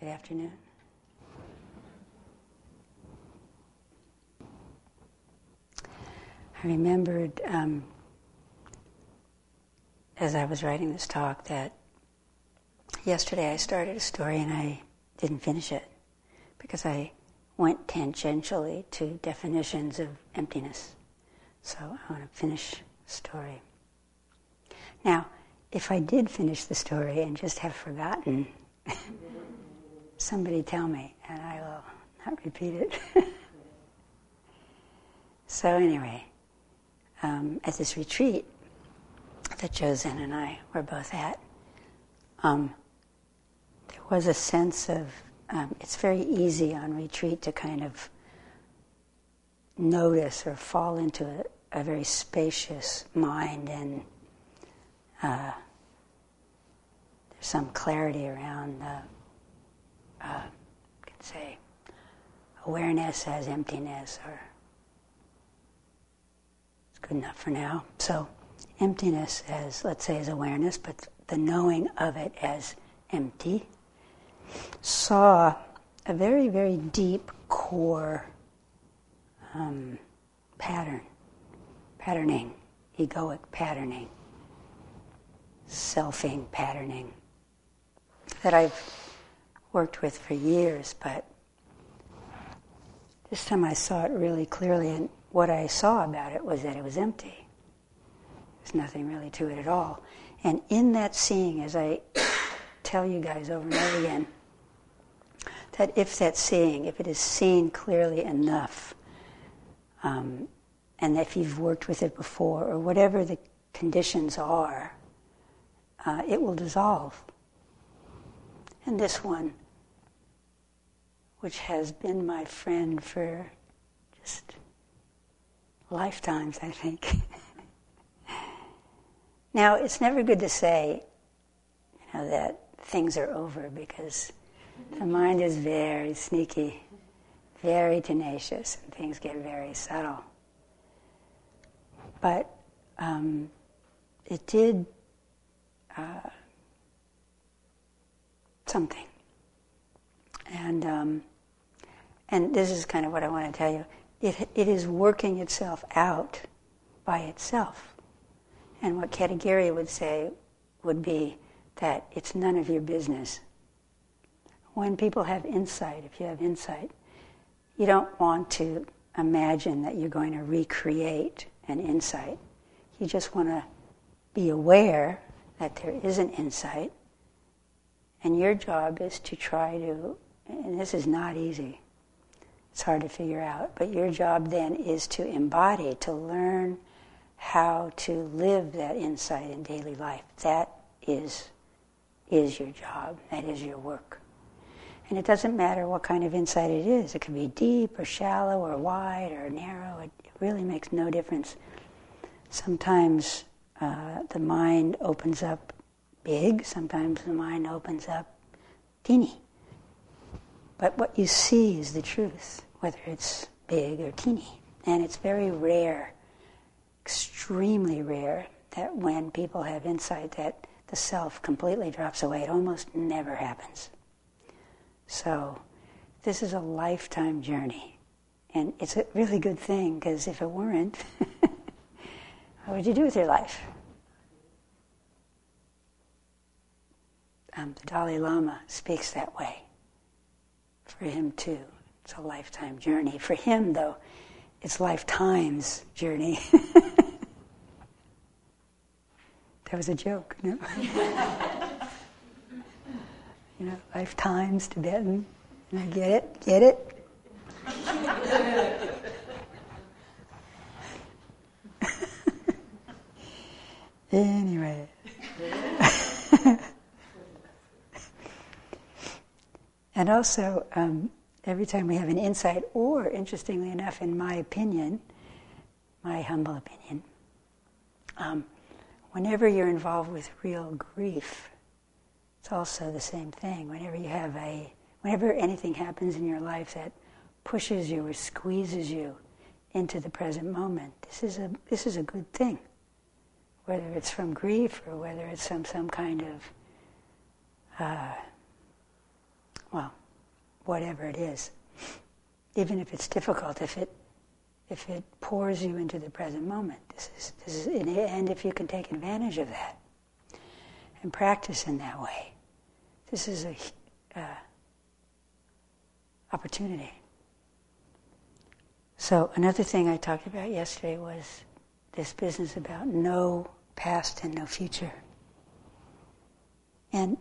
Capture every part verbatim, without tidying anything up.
Good afternoon. I remembered um, as I was writing this talk that yesterday I started a story and I didn't finish it because I went tangentially to definitions of emptiness. So I want to finish the story. Now, if I did finish the story and just have forgotten, somebody tell me and I will not repeat it. So anyway, Um, at this retreat that Jozen and I were both at, um, there was a sense of, um, it's very easy on retreat to kind of notice or fall into a, a very spacious mind, and uh, there's some clarity around, uh, uh, you could say, awareness as emptiness, or good enough for now. So emptiness as, let's say, as awareness, but the knowing of it as empty, saw a very, very deep core um, pattern, patterning, egoic patterning, selfing patterning that I've worked with for years, but this time I saw it really clearly, and what I saw about it was that it was empty. There's nothing really to it at all. And in that seeing, as I tell you guys over and over again, that if that seeing, if it is seen clearly enough, um, and if you've worked with it before, or whatever the conditions are, uh, it will dissolve. And this one, which has been my friend for just lifetimes, I think. Now, it's never good to say, you know, that things are over, because the mind is very sneaky, very tenacious, and things get very subtle. But um, it did uh, something, and um, and this is kind of what I want to tell you. It, it is working itself out by itself. And what Katagiri would say would be that it's none of your business. When people have insight, if you have insight, you don't want to imagine that you're going to recreate an insight. You just want to be aware that there is an insight, and your job is to try to, and this is not easy, it's hard to figure out, but your job then is to embody, to learn how to live that insight in daily life. That is is your job, that is your work. And it doesn't matter what kind of insight it is. It can be deep or shallow or wide or narrow. It, it really makes no difference. Sometimes uh, the mind opens up big, sometimes the mind opens up teeny. But what you see is the truth, whether it's big or teeny. And it's very rare, extremely rare, that when people have insight that the self completely drops away. It almost never happens. So this is a lifetime journey. And it's a really good thing, because if it weren't, what would you do with your life? Um, the Dalai Lama speaks that way. For him, too. It's a lifetime journey. For him, though, it's lifetime's journey. That was a joke, no? You know, lifetime's Tibetan. You know, get it? Get it? Anyway. And also, um, every time we have an insight, or interestingly enough, in my opinion, my humble opinion, um, whenever you're involved with real grief, it's also the same thing. Whenever you have a, whenever anything happens in your life that pushes you or squeezes you into the present moment, this is a this is a good thing. Whether it's from grief or whether it's from some kind of Uh, well, whatever it is, even if it's difficult, if it if it pours you into the present moment, this is this is and if you can take advantage of that and practice in that way, this is a uh, opportunity. So another thing I talked about yesterday was this business about no past and no future. And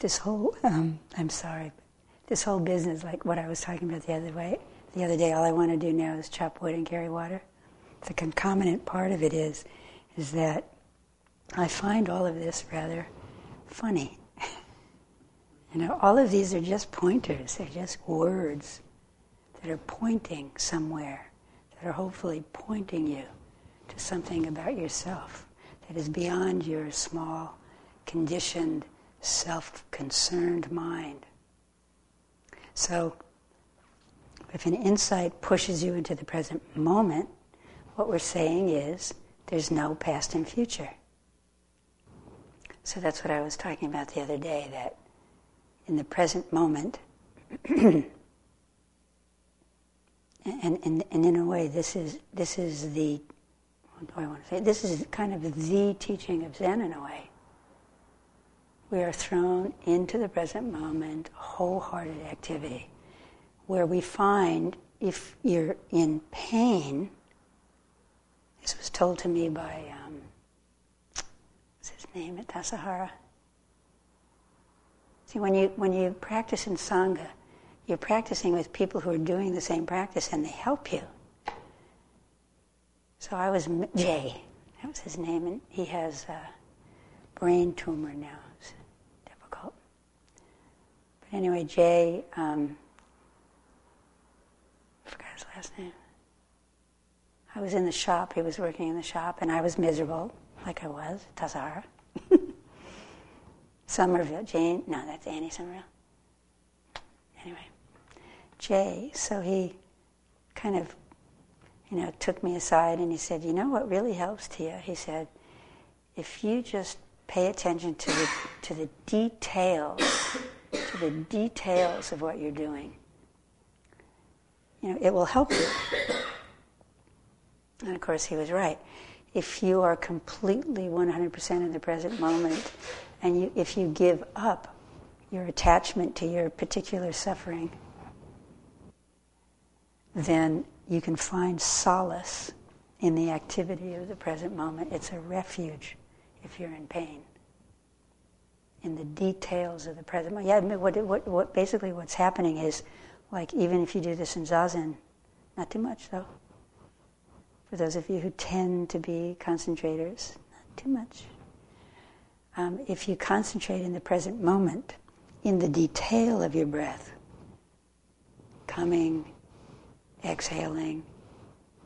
this whole, um, I'm sorry, but this whole business, like what I was talking about the other way, the other day, all I want to do now is chop wood and carry water. The concomitant part of it is, is that I find all of this rather funny. You know, all of these are just pointers, they're just words that are pointing somewhere, that are hopefully pointing you to something about yourself that is beyond your small, conditioned, self-concerned mind. So, if an insight pushes you into the present moment, what we're saying is, there's no past and future. So that's what I was talking about the other day, that in the present moment, and, and and in a way, this is this is the what do I want to say? This is kind of the teaching of Zen in a way. We are thrown into the present moment, wholehearted activity, where we find if you're in pain. This was told to me by um, what's his name at Tassajara. See, when you when you practice in Sangha, you're practicing with people who are doing the same practice, and they help you. So I was Jay, that was his name, and he has a brain tumor now. It's difficult, but anyway, Jay, um, I forgot his last name. I was in the shop. He was working in the shop, and I was miserable, like I was Tassajara. Somerville, Jane, no, that's Annie Somerville. Anyway, Jay, so he kind of, you know, took me aside and he said, you know what really helps, Tia? He said, if you just pay attention to the, to the details, to the details of what you're doing, you know, it will help you. And of course he was right. If you are completely one hundred percent in the present moment, and you, if you give up your attachment to your particular suffering, then you can find solace in the activity of the present moment. It's a refuge if you're in pain, in the details of the present moment. Yeah, I mean, what, what, what, basically what's happening is, like, even if you do this in Zazen, not too much though, for those of you who tend to be concentrators, not too much. Um, if you concentrate in the present moment, in the detail of your breath, coming, exhaling,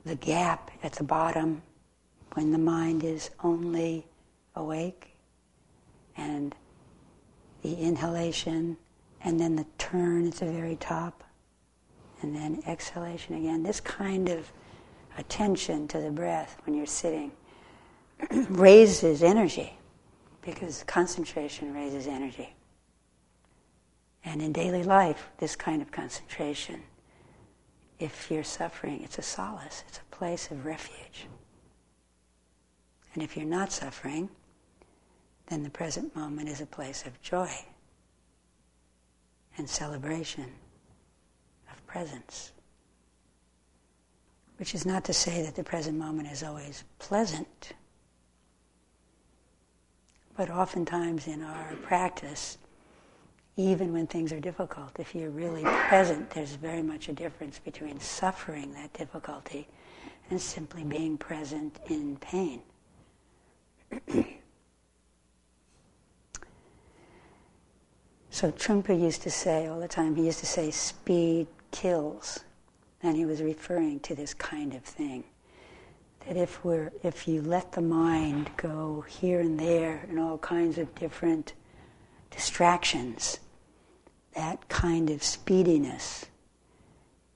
the gap at the bottom, when the mind is only awake, and the inhalation, and then the turn at the very top, and then exhalation again, this kind of attention to the breath when you're sitting raises energy. Because concentration raises energy. And in daily life, this kind of concentration, if you're suffering, it's a solace, it's a place of refuge. And if you're not suffering, then the present moment is a place of joy and celebration of presence. Which is not to say that the present moment is always pleasant. But oftentimes in our practice, even when things are difficult, if you're really present, there's very much a difference between suffering that difficulty and simply being present in pain. So Trungpa used to say all the time, he used to say, speed kills. And he was referring to this kind of thing. That if we're, if you let the mind go here and there in all kinds of different distractions, that kind of speediness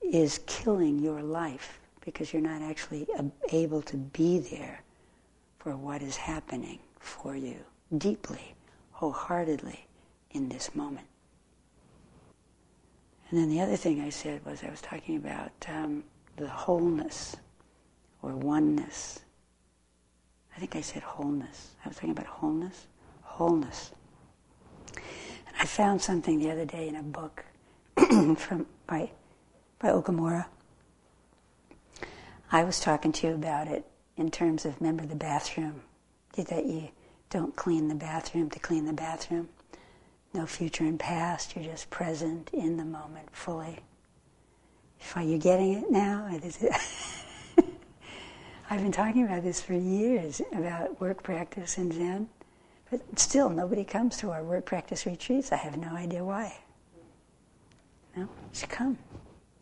is killing your life because you're not actually able to be there for what is happening for you deeply, wholeheartedly, in this moment. And then the other thing I said was I was talking about um, the wholeness or oneness. I think I said wholeness. I was talking about wholeness. Wholeness. And I found something the other day in a book from by, by Okamura. I was talking to you about it in terms of, remember the bathroom, that you don't clean the bathroom to clean the bathroom. No future and past, you're just present in the moment fully. Are you getting it now? I've been talking about this for years, about work practice and Zen, but still nobody comes to our work practice retreats. I have no idea why. No, just come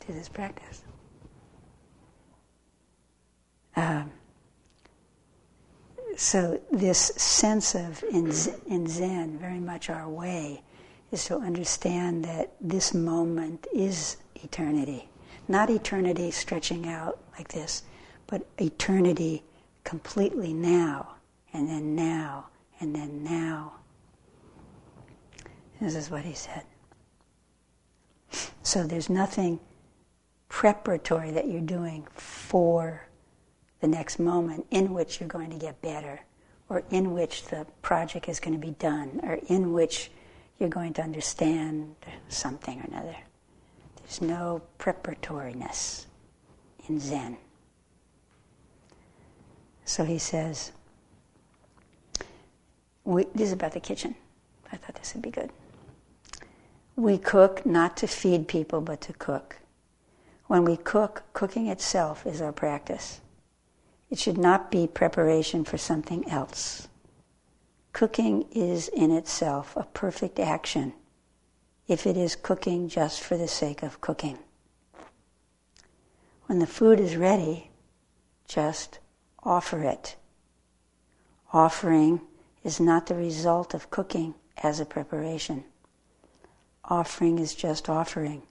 to this practice. Um, so this sense of, in, in Zen, very much our way, is to understand that this moment is eternity. Not eternity stretching out like this, but eternity completely now, and then now, and then now. This is what he said. So there's nothing preparatory that you're doing for the next moment in which you're going to get better, or in which the project is going to be done, or in which you're going to understand something or another. There's no preparatoriness in Zen. So he says, we, this is about the kitchen. I thought this would be good. We cook not to feed people, but to cook. When we cook, cooking itself is our practice. It should not be preparation for something else. Cooking is in itself a perfect action if it is cooking just for the sake of cooking. When the food is ready, just offer it. Offering is not the result of cooking as a preparation. Offering is just offering,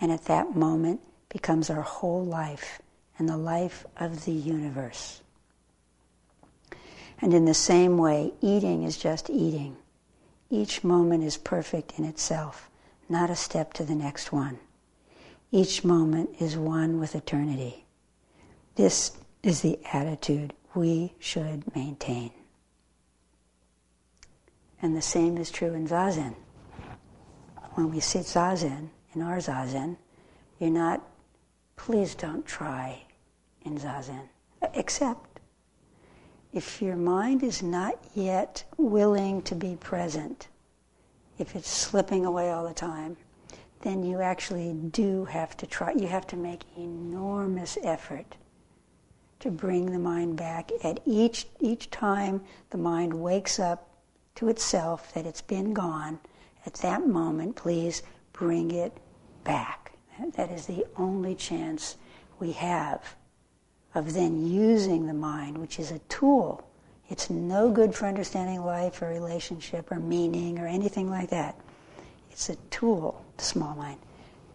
and at that moment becomes our whole life and the life of the universe. And in the same way, eating is just eating. Each moment is perfect in itself, not a step to the next one. Each moment is one with eternity. This is the attitude we should maintain. And the same is true in Zazen. When we sit Zazen, in our Zazen, you're not, please don't try in Zazen, except if your mind is not yet willing to be present, if it's slipping away all the time, then you actually do have to try. You have to make enormous effort to bring the mind back at each, each time the mind wakes up to itself that it's been gone. At that moment, please bring it back. That is the only chance we have of then using the mind, which is a tool. It's no good for understanding life or relationship or meaning or anything like that. It's a tool, the small mind.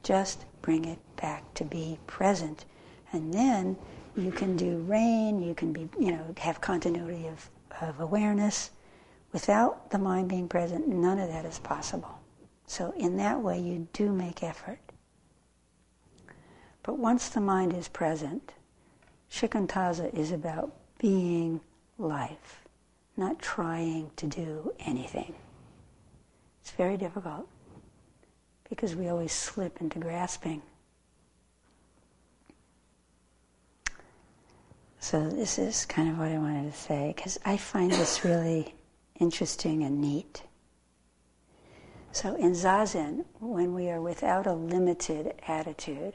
Just bring it back to be present. And then you can do rain, you can be, you know, have continuity of, of awareness. Without the mind being present, none of that is possible. So in that way, you do make effort. But once the mind is present, Shikantaza is about being life, not trying to do anything. It's very difficult because we always slip into grasping. So this is kind of what I wanted to say, because I find this really interesting and neat. So in Zazen, when we are without a limited attitude,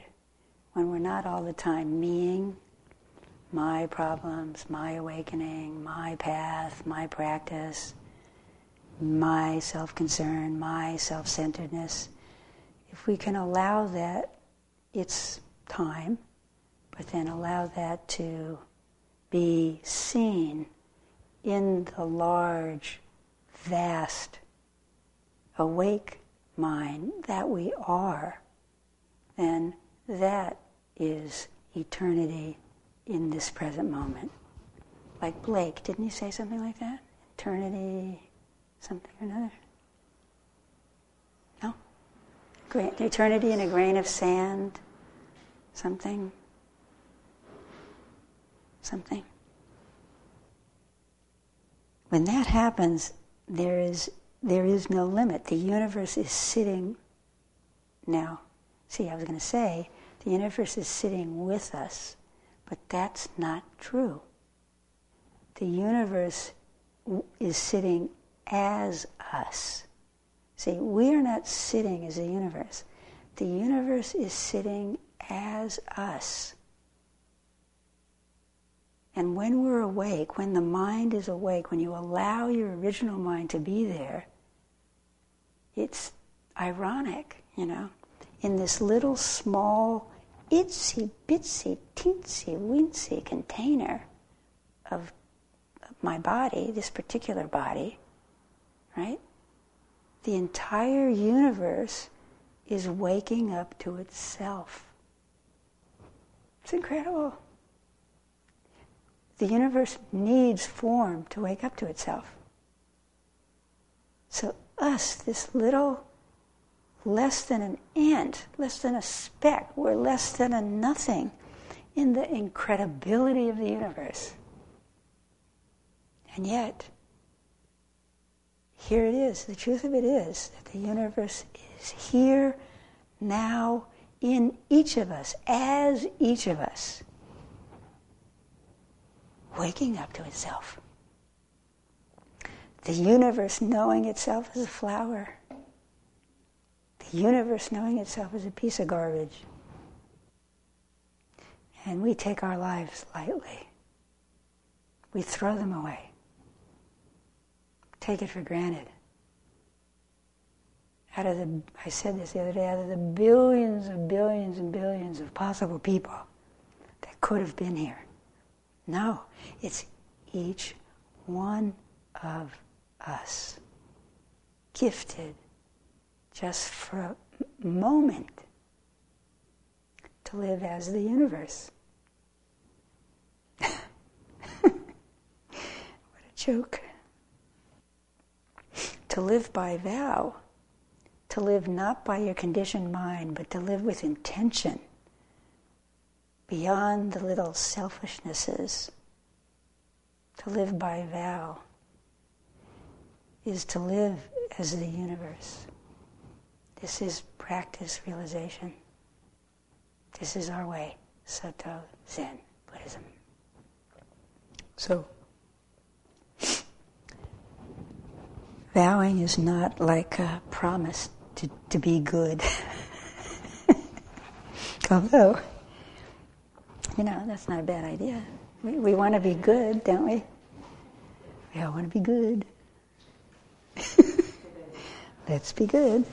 when we're not all the time meing, my problems, my awakening, my path, my practice, my self-concern, my self-centeredness, if we can allow that its time, but then allow that to be seen in the large, vast, awake mind that we are, then that is eternity in this present moment. Like Blake, didn't he say something like that? Eternity, something or another. eternity in a grain of sand, something, something. When that happens, there is there is no limit. The universe is sitting now. See, I was going to say, the universe is sitting with us, but that's not true. The universe is sitting as us. See, we are not sitting as a universe. The universe is sitting as us. And when we're awake, when the mind is awake, when you allow your original mind to be there, it's ironic, you know, in this little small, itsy bitsy, teensy weensy container of my body, this particular body, right? The entire universe is waking up to itself. It's incredible. The universe needs form to wake up to itself. So us, this little, less than an ant, less than a speck, we're less than a nothing in the incredibility of the universe. And yet, here it is. The truth of it is that the universe is here, now, in each of us, as each of us, waking up to itself. The universe knowing itself as a flower. The universe knowing itself as a piece of garbage. And we take our lives lightly. We throw them away. Take it for granted. Out of the, I said this the other day, out of the billions and billions and billions of possible people that could have been here. No, it's each one of us, gifted just for a moment to live as the universe. What a joke. To live by vow, to live not by your conditioned mind, but to live with intention, beyond the little selfishnesses. To live by vow is to live as the universe. This is practice realization. This is our way, Soto Zen Buddhism. So, vowing is not like a promise to, to be good. Although, you know, that's not a bad idea. We, we want to be good, don't we? We all want to be good. Let's be good.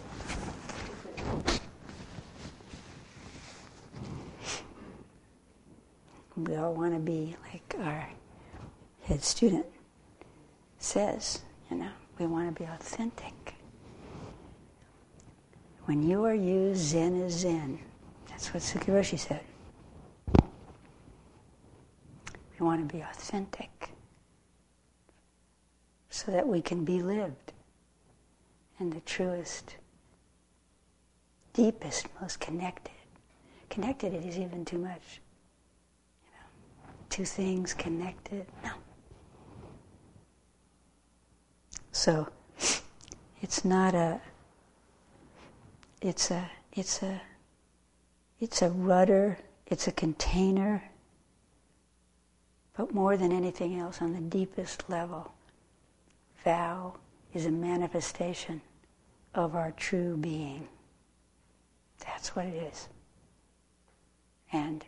We all want to be like our head student says, you know. We want to be authentic. When you are you, Zen is Zen. That's what Suzuki Roshi said. We want to be authentic so that we can be lived in the truest, deepest, most connected. Connected is even too much. You know, two things connected. No. So, it's not a, it's a, it's a, it's a rudder, it's a container, but more than anything else, on the deepest level, vow is a manifestation of our true being. That's what it is. And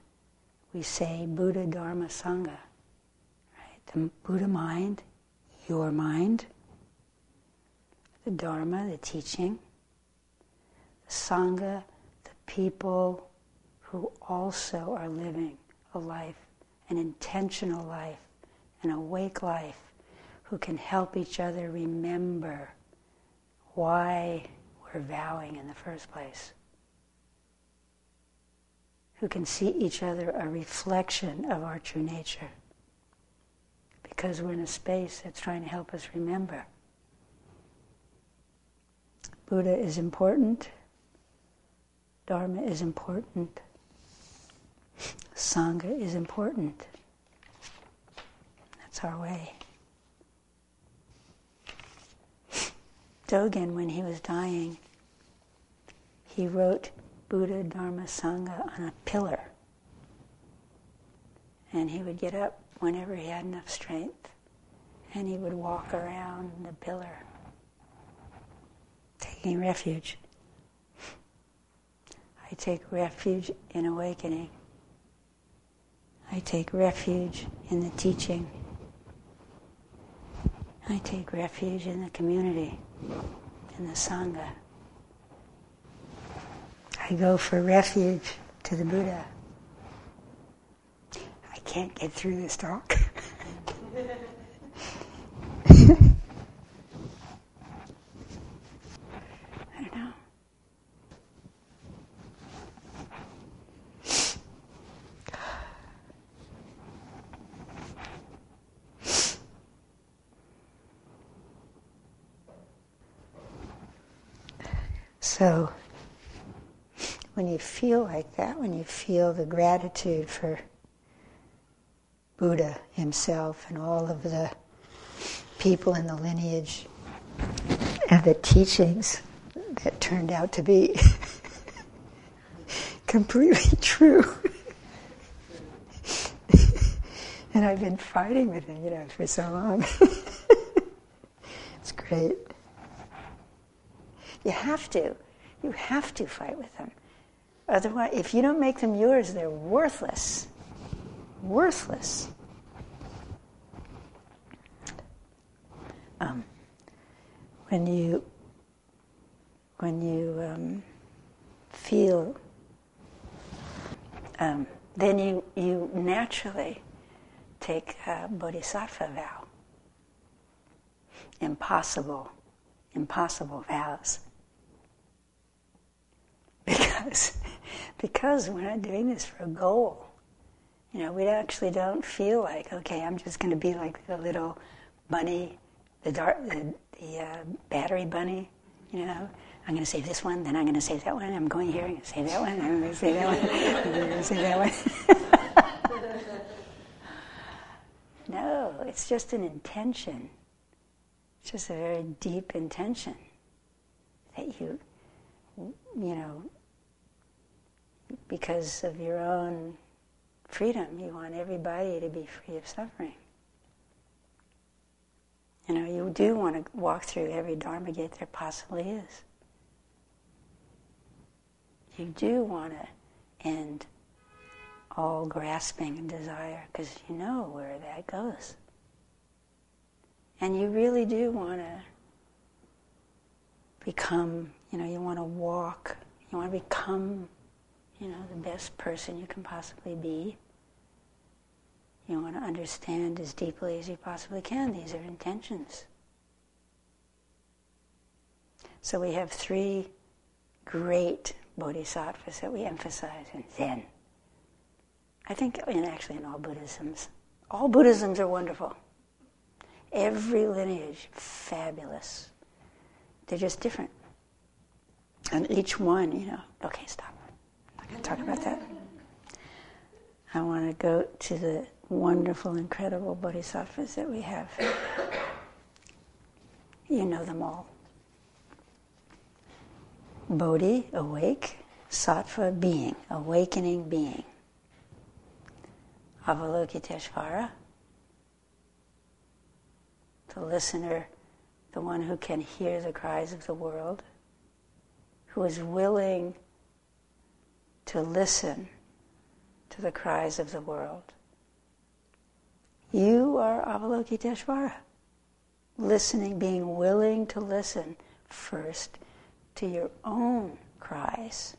we say Buddha, Dharma, Sangha, right? The Buddha mind, your mind, the Dharma, the teaching, the Sangha, the people who also are living a life, an intentional life, an awake life, who can help each other remember why we're vowing in the first place, who can see each other a reflection of our true nature, because we're in a space that's trying to help us remember. Buddha is important, Dharma is important. Sangha is important. That's our way. Dogen, when he was dying, he wrote Buddha, Dharma, Sangha on a pillar. And he would get up whenever he had enough strength, and he would walk around the pillar, taking refuge. I take refuge in awakening. I take refuge in the teaching. I take refuge in the community, in the Sangha. I go for refuge to the Buddha. I can't get through this talk. I don't know. So, when you feel like that, when you feel the gratitude for Buddha himself and all of the people in the lineage and the teachings that turned out to be completely true. And I've been fighting with him, you know, for so long. It's great. You have to. You have to fight with them. Otherwise, if you don't make them yours, they're worthless. Worthless. Um, when you when you um, feel, um, then you you naturally take a bodhisattva vow. Impossible, impossible vows. Because, because we're not doing this for a goal. You know, we actually don't feel like, okay, I'm just going to be like the little bunny, the dark, the, the uh, battery bunny, you know. I'm going to save this one, then I'm going to save that one, I'm going here, I'm going to save that one, I'm going to save that one, I'm going to save that one. No, it's just an intention. It's just a very deep intention that you, you know, because of your own freedom, you want everybody to be free of suffering. You know, you do want to walk through every Dharma gate there possibly is. You do want to end all grasping and desire, because you know where that goes. And you really do want to become, you know, you want to walk, you want to become, you know, the best person you can possibly be. You want to understand as deeply as you possibly can. These are intentions. So we have three great bodhisattvas that we emphasize in Zen. I think, and actually in all Buddhisms. All Buddhisms are wonderful. Every lineage, fabulous. They're just different. And each one, you know, okay, stop. Talk about that. I want to go to the wonderful, incredible bodhisattvas that we have. You know them all. Bodhi, awake. Sattva, being. Awakening being. Avalokiteshvara. The listener, the one who can hear the cries of the world, who is willing to listen to the cries of the world. You are Avalokiteshvara, listening, being willing to listen first to your own cries,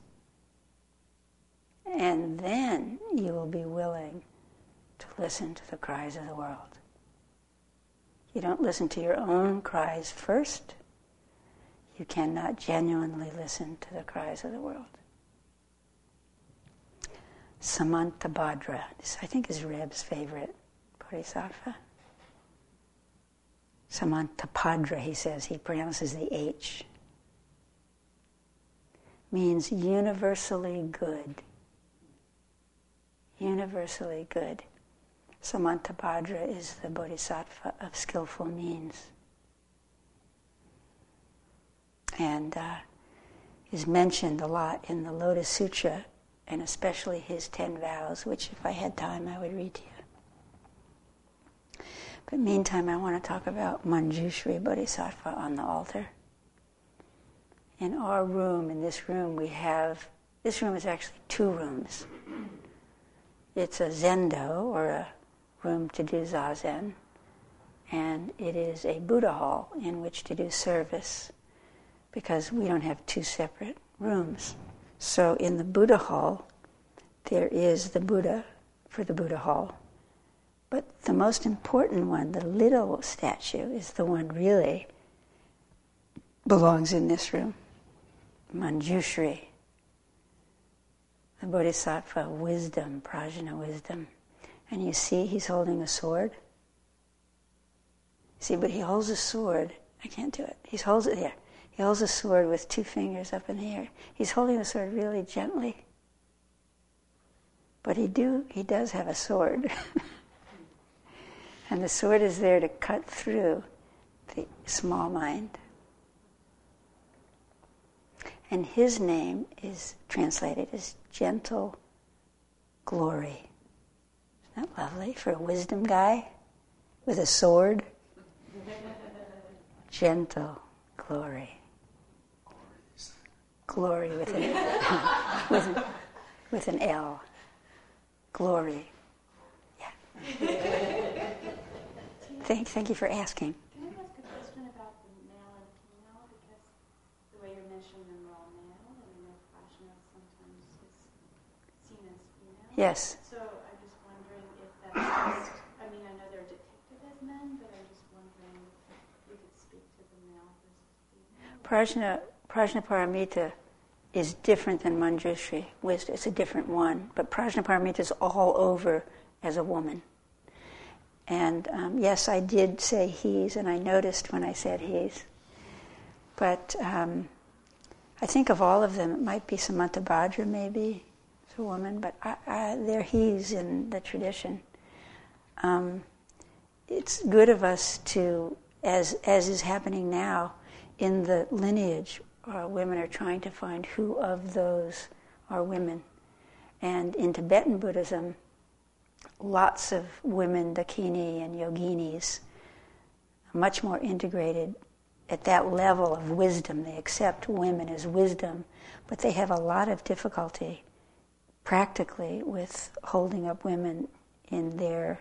and then you will be willing to listen to the cries of the world. You don't listen to your own cries first, you cannot genuinely listen to the cries of the world. Samantabhadra, this I think is Reb's favorite bodhisattva. Samantabhadra, he says, he pronounces the H. means universally good. Universally good. Samantabhadra is the bodhisattva of skillful means. And uh, is mentioned a lot in the Lotus Sutra, and especially his ten vows, which if I had time I would read to you. But meantime, I want to talk about Manjushri Bodhisattva on the altar. In our room, in this room, we have, this room is actually two rooms. It's a zendo, or a room to do zazen, and it is a Buddha hall in which to do service, because we don't have two separate rooms. So in the Buddha hall, there is the Buddha for the Buddha hall. But the most important one, the little statue, is the one really belongs in this room. Manjushri, the bodhisattva wisdom, prajna wisdom. And you see he's holding a sword. See, but he holds a sword. I can't do it. He holds it here. He holds a sword with two fingers up in the air. He's holding the sword really gently. But he do he does have a sword. And the sword is there to cut through the small mind. And his name is translated as gentle glory. Isn't that lovely for a wisdom guy with a sword? Gentle glory. Glory with an, with, an, with an L. Glory. Yeah. thank, thank you for asking. Can I ask a question about the male and female? Because the way you're mentioning them are all male, and the prajna sometimes is seen as female. Yes. So I'm just wondering if that's just, I mean, I know they're depicted as men, but I'm just wondering if you could speak to the male versus female. Prajna, Prajnaparamita is different than Manjushri. It's a different one. But Prajnaparamita is all over as a woman. And um, yes, I did say he's, and I noticed when I said he's. But um, I think of all of them, it might be Samantabhadra maybe, it's a woman, but I, I, they're he's in the tradition. Um, it's good of us to, as as is happening now, in the lineage, Uh, women are trying to find who of those are women. And in Tibetan Buddhism, lots of women, dakini and yoginis, much more integrated at that level of wisdom. They accept women as wisdom, but they have a lot of difficulty practically with holding up women in their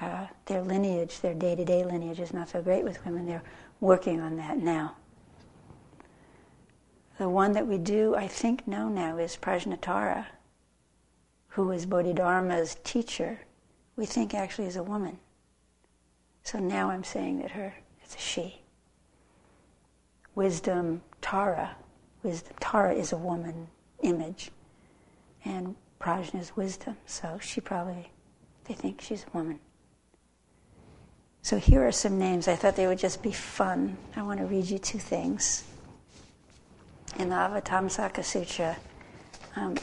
uh, their lineage. Their day-to-day lineage is not so great with women. They're working on that now. The one that we do, I think, know now is Prajnatara, who is Bodhidharma's teacher, we think actually is a woman. So now I'm saying that her, it's a she. Wisdom Tara, wisdom Tara is a woman image, and Prajna is wisdom, so she probably, they think she's a woman. So here are some names. I thought they would just be fun. I want to read you two things. In the Avatamsaka Sutra, um,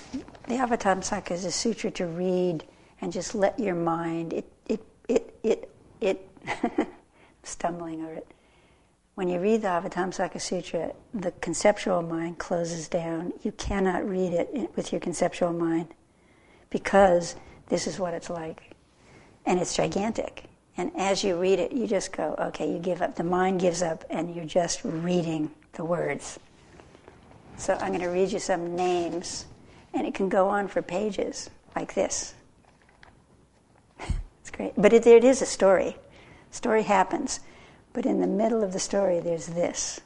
the Avatamsaka is a sutra to read and just let your mind, it, it, it, it, it, stumbling over it. When you read the Avatamsaka Sutra, the conceptual mind closes down. You cannot read it with your conceptual mind because this is what it's like. And it's gigantic. And as you read it, you just go, okay, you give up. The mind gives up and you're just reading the words. So I'm going to read you some names, and it can go on for pages, like this. It's great. But it, it is a story. Story happens. But in the middle of the story, there's this.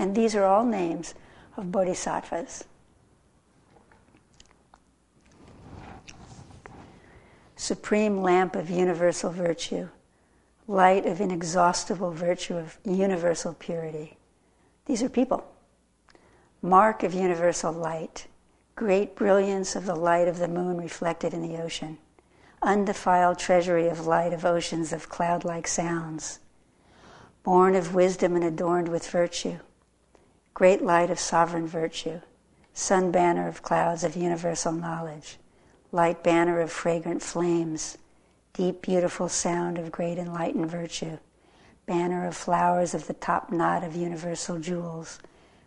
And these are all names of bodhisattvas. Supreme lamp of universal virtue, light of inexhaustible virtue of universal purity. These are people. Mark of universal light, great brilliance of the light of the moon reflected in the ocean, undefiled treasury of light of oceans of cloud-like sounds, born of wisdom and adorned with virtue, great light of sovereign virtue, sun banner of clouds of universal knowledge, light banner of fragrant flames, deep beautiful sound of great enlightened virtue, banner of flowers of the top knot of universal jewels,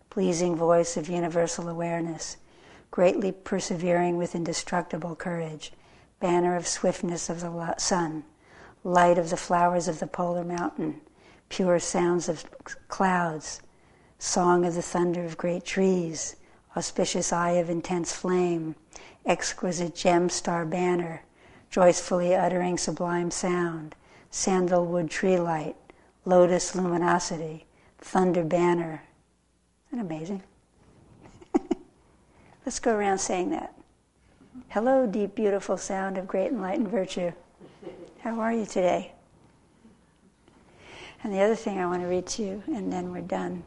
pleasing voice of universal awareness, greatly persevering with indestructible courage, banner of swiftness of the sun, light of the flowers of the polar mountain, pure sounds of clouds, song of the thunder of great trees, auspicious eye of intense flame, exquisite gem star banner, joyfully uttering sublime sound, sandalwood tree light, lotus luminosity, thunder banner. Isn't that amazing? Let's go around saying that. Hello, deep, beautiful sound of great enlightened virtue. How are you today? And the other thing I want to read to you, and then we're done.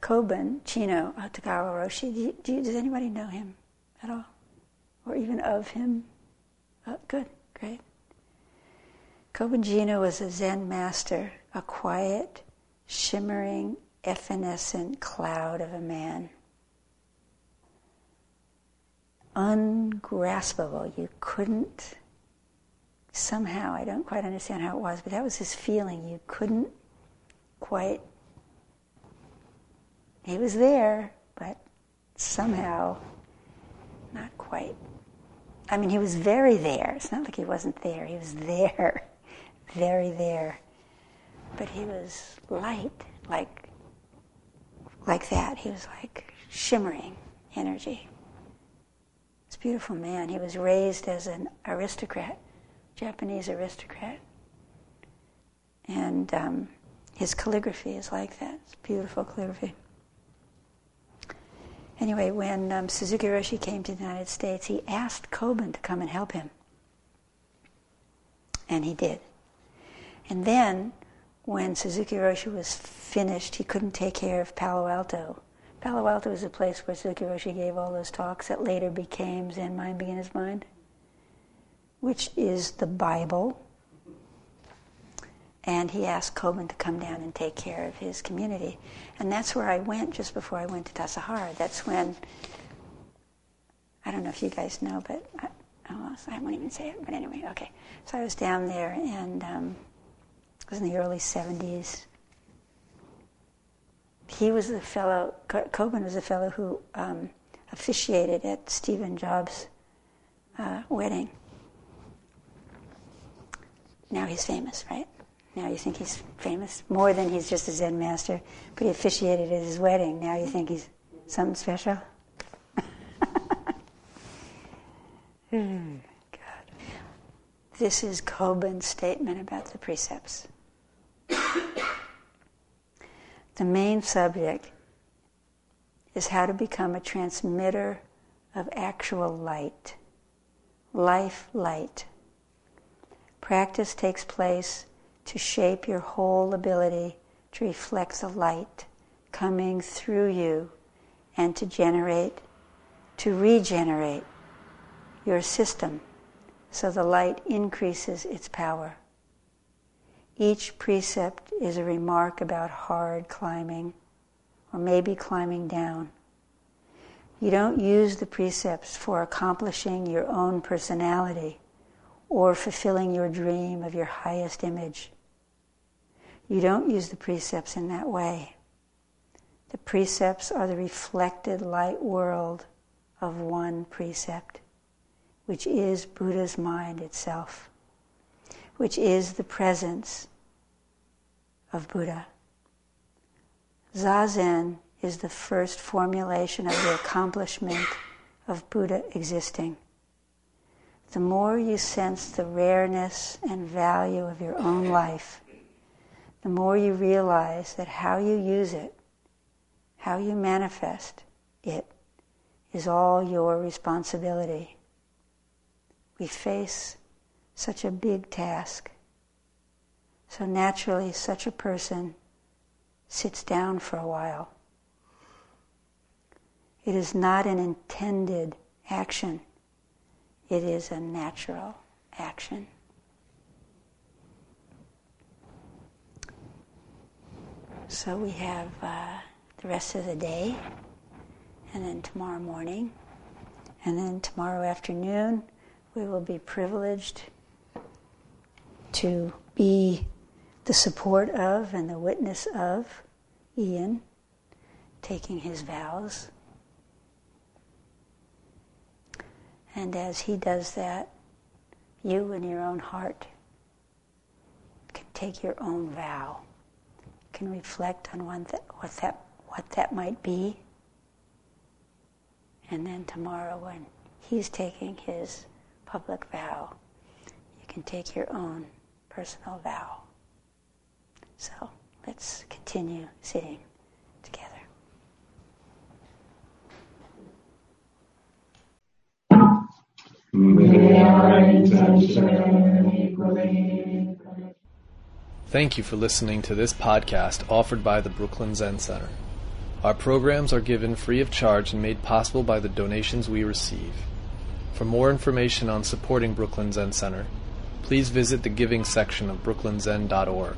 Kobun Chino Otogawa Roshi. Do you, do you, does anybody know him at all? Or even of him? Oh, good, great. Kobun Chino was a Zen master, a quiet, shimmering, evanescent cloud of a man. Ungraspable. You couldn't, somehow, I don't quite understand how it was, but that was his feeling. You couldn't quite, he was there, but somehow not quite. I mean, he was very there. It's not like he wasn't there. He was there, very there. But he was light, like, like that. He was like shimmering energy. This beautiful man. He was raised as an aristocrat, Japanese aristocrat. And um, his calligraphy is like that. It's beautiful calligraphy. Anyway, when um, Suzuki Roshi came to the United States, he asked Kobun to come and help him. And he did. And then, when Suzuki Roshi was finished, he couldn't take care of Palo Alto. Palo Alto was a place where Suzuki Roshi gave all those talks that later became Zen Mind Beginner's Mind, which is the Bible. And he asked Kobun to come down and take care of his community. And that's where I went just before I went to Tassajara. That's when, I don't know if you guys know, but I, I won't even say it, but anyway, okay. So I was down there, and um, it was in the early seventies. He was the fellow, Kobun was the fellow who um, officiated at Steve Jobs' uh, wedding. Now he's famous, right? Now you think he's famous, more than he's just a Zen master, but he officiated at his wedding. Now you think he's something special? God. This is Kobun's statement about the precepts. The main subject is how to become a transmitter of actual light, life light. Practice takes place to shape your whole ability to reflect the light coming through you and to generate, to regenerate your system so the light increases its power. Each precept is a remark about hard climbing or maybe climbing down. You don't use the precepts for accomplishing your own personality or fulfilling your dream of your highest image. You don't use the precepts in that way. The precepts are the reflected light world of one precept, which is Buddha's mind itself, which is the presence of Buddha. Zazen is the first formulation of the accomplishment of Buddha existing. The more you sense the rareness and value of your own life, the more you realize that how you use it, how you manifest it, is all your responsibility. We face such a big task. So naturally, such a person sits down for a while. It is not an intended action. It is a natural action. So we have uh, the rest of the day and then tomorrow morning, and then tomorrow afternoon we will be privileged to be the support of and the witness of Ian taking his vows. And as he does that, you in your own heart can take your own vow, can reflect on one th- what that what that might be. And then tomorrow when he's taking his public vow, you can take your own personal vow. So let's continue sitting together. Thank you for listening to this podcast offered by the Brooklyn Zen Center. Our programs are given free of charge and made possible by the donations we receive. For more information on supporting Brooklyn Zen Center, please visit the giving section of brooklyn zen dot org.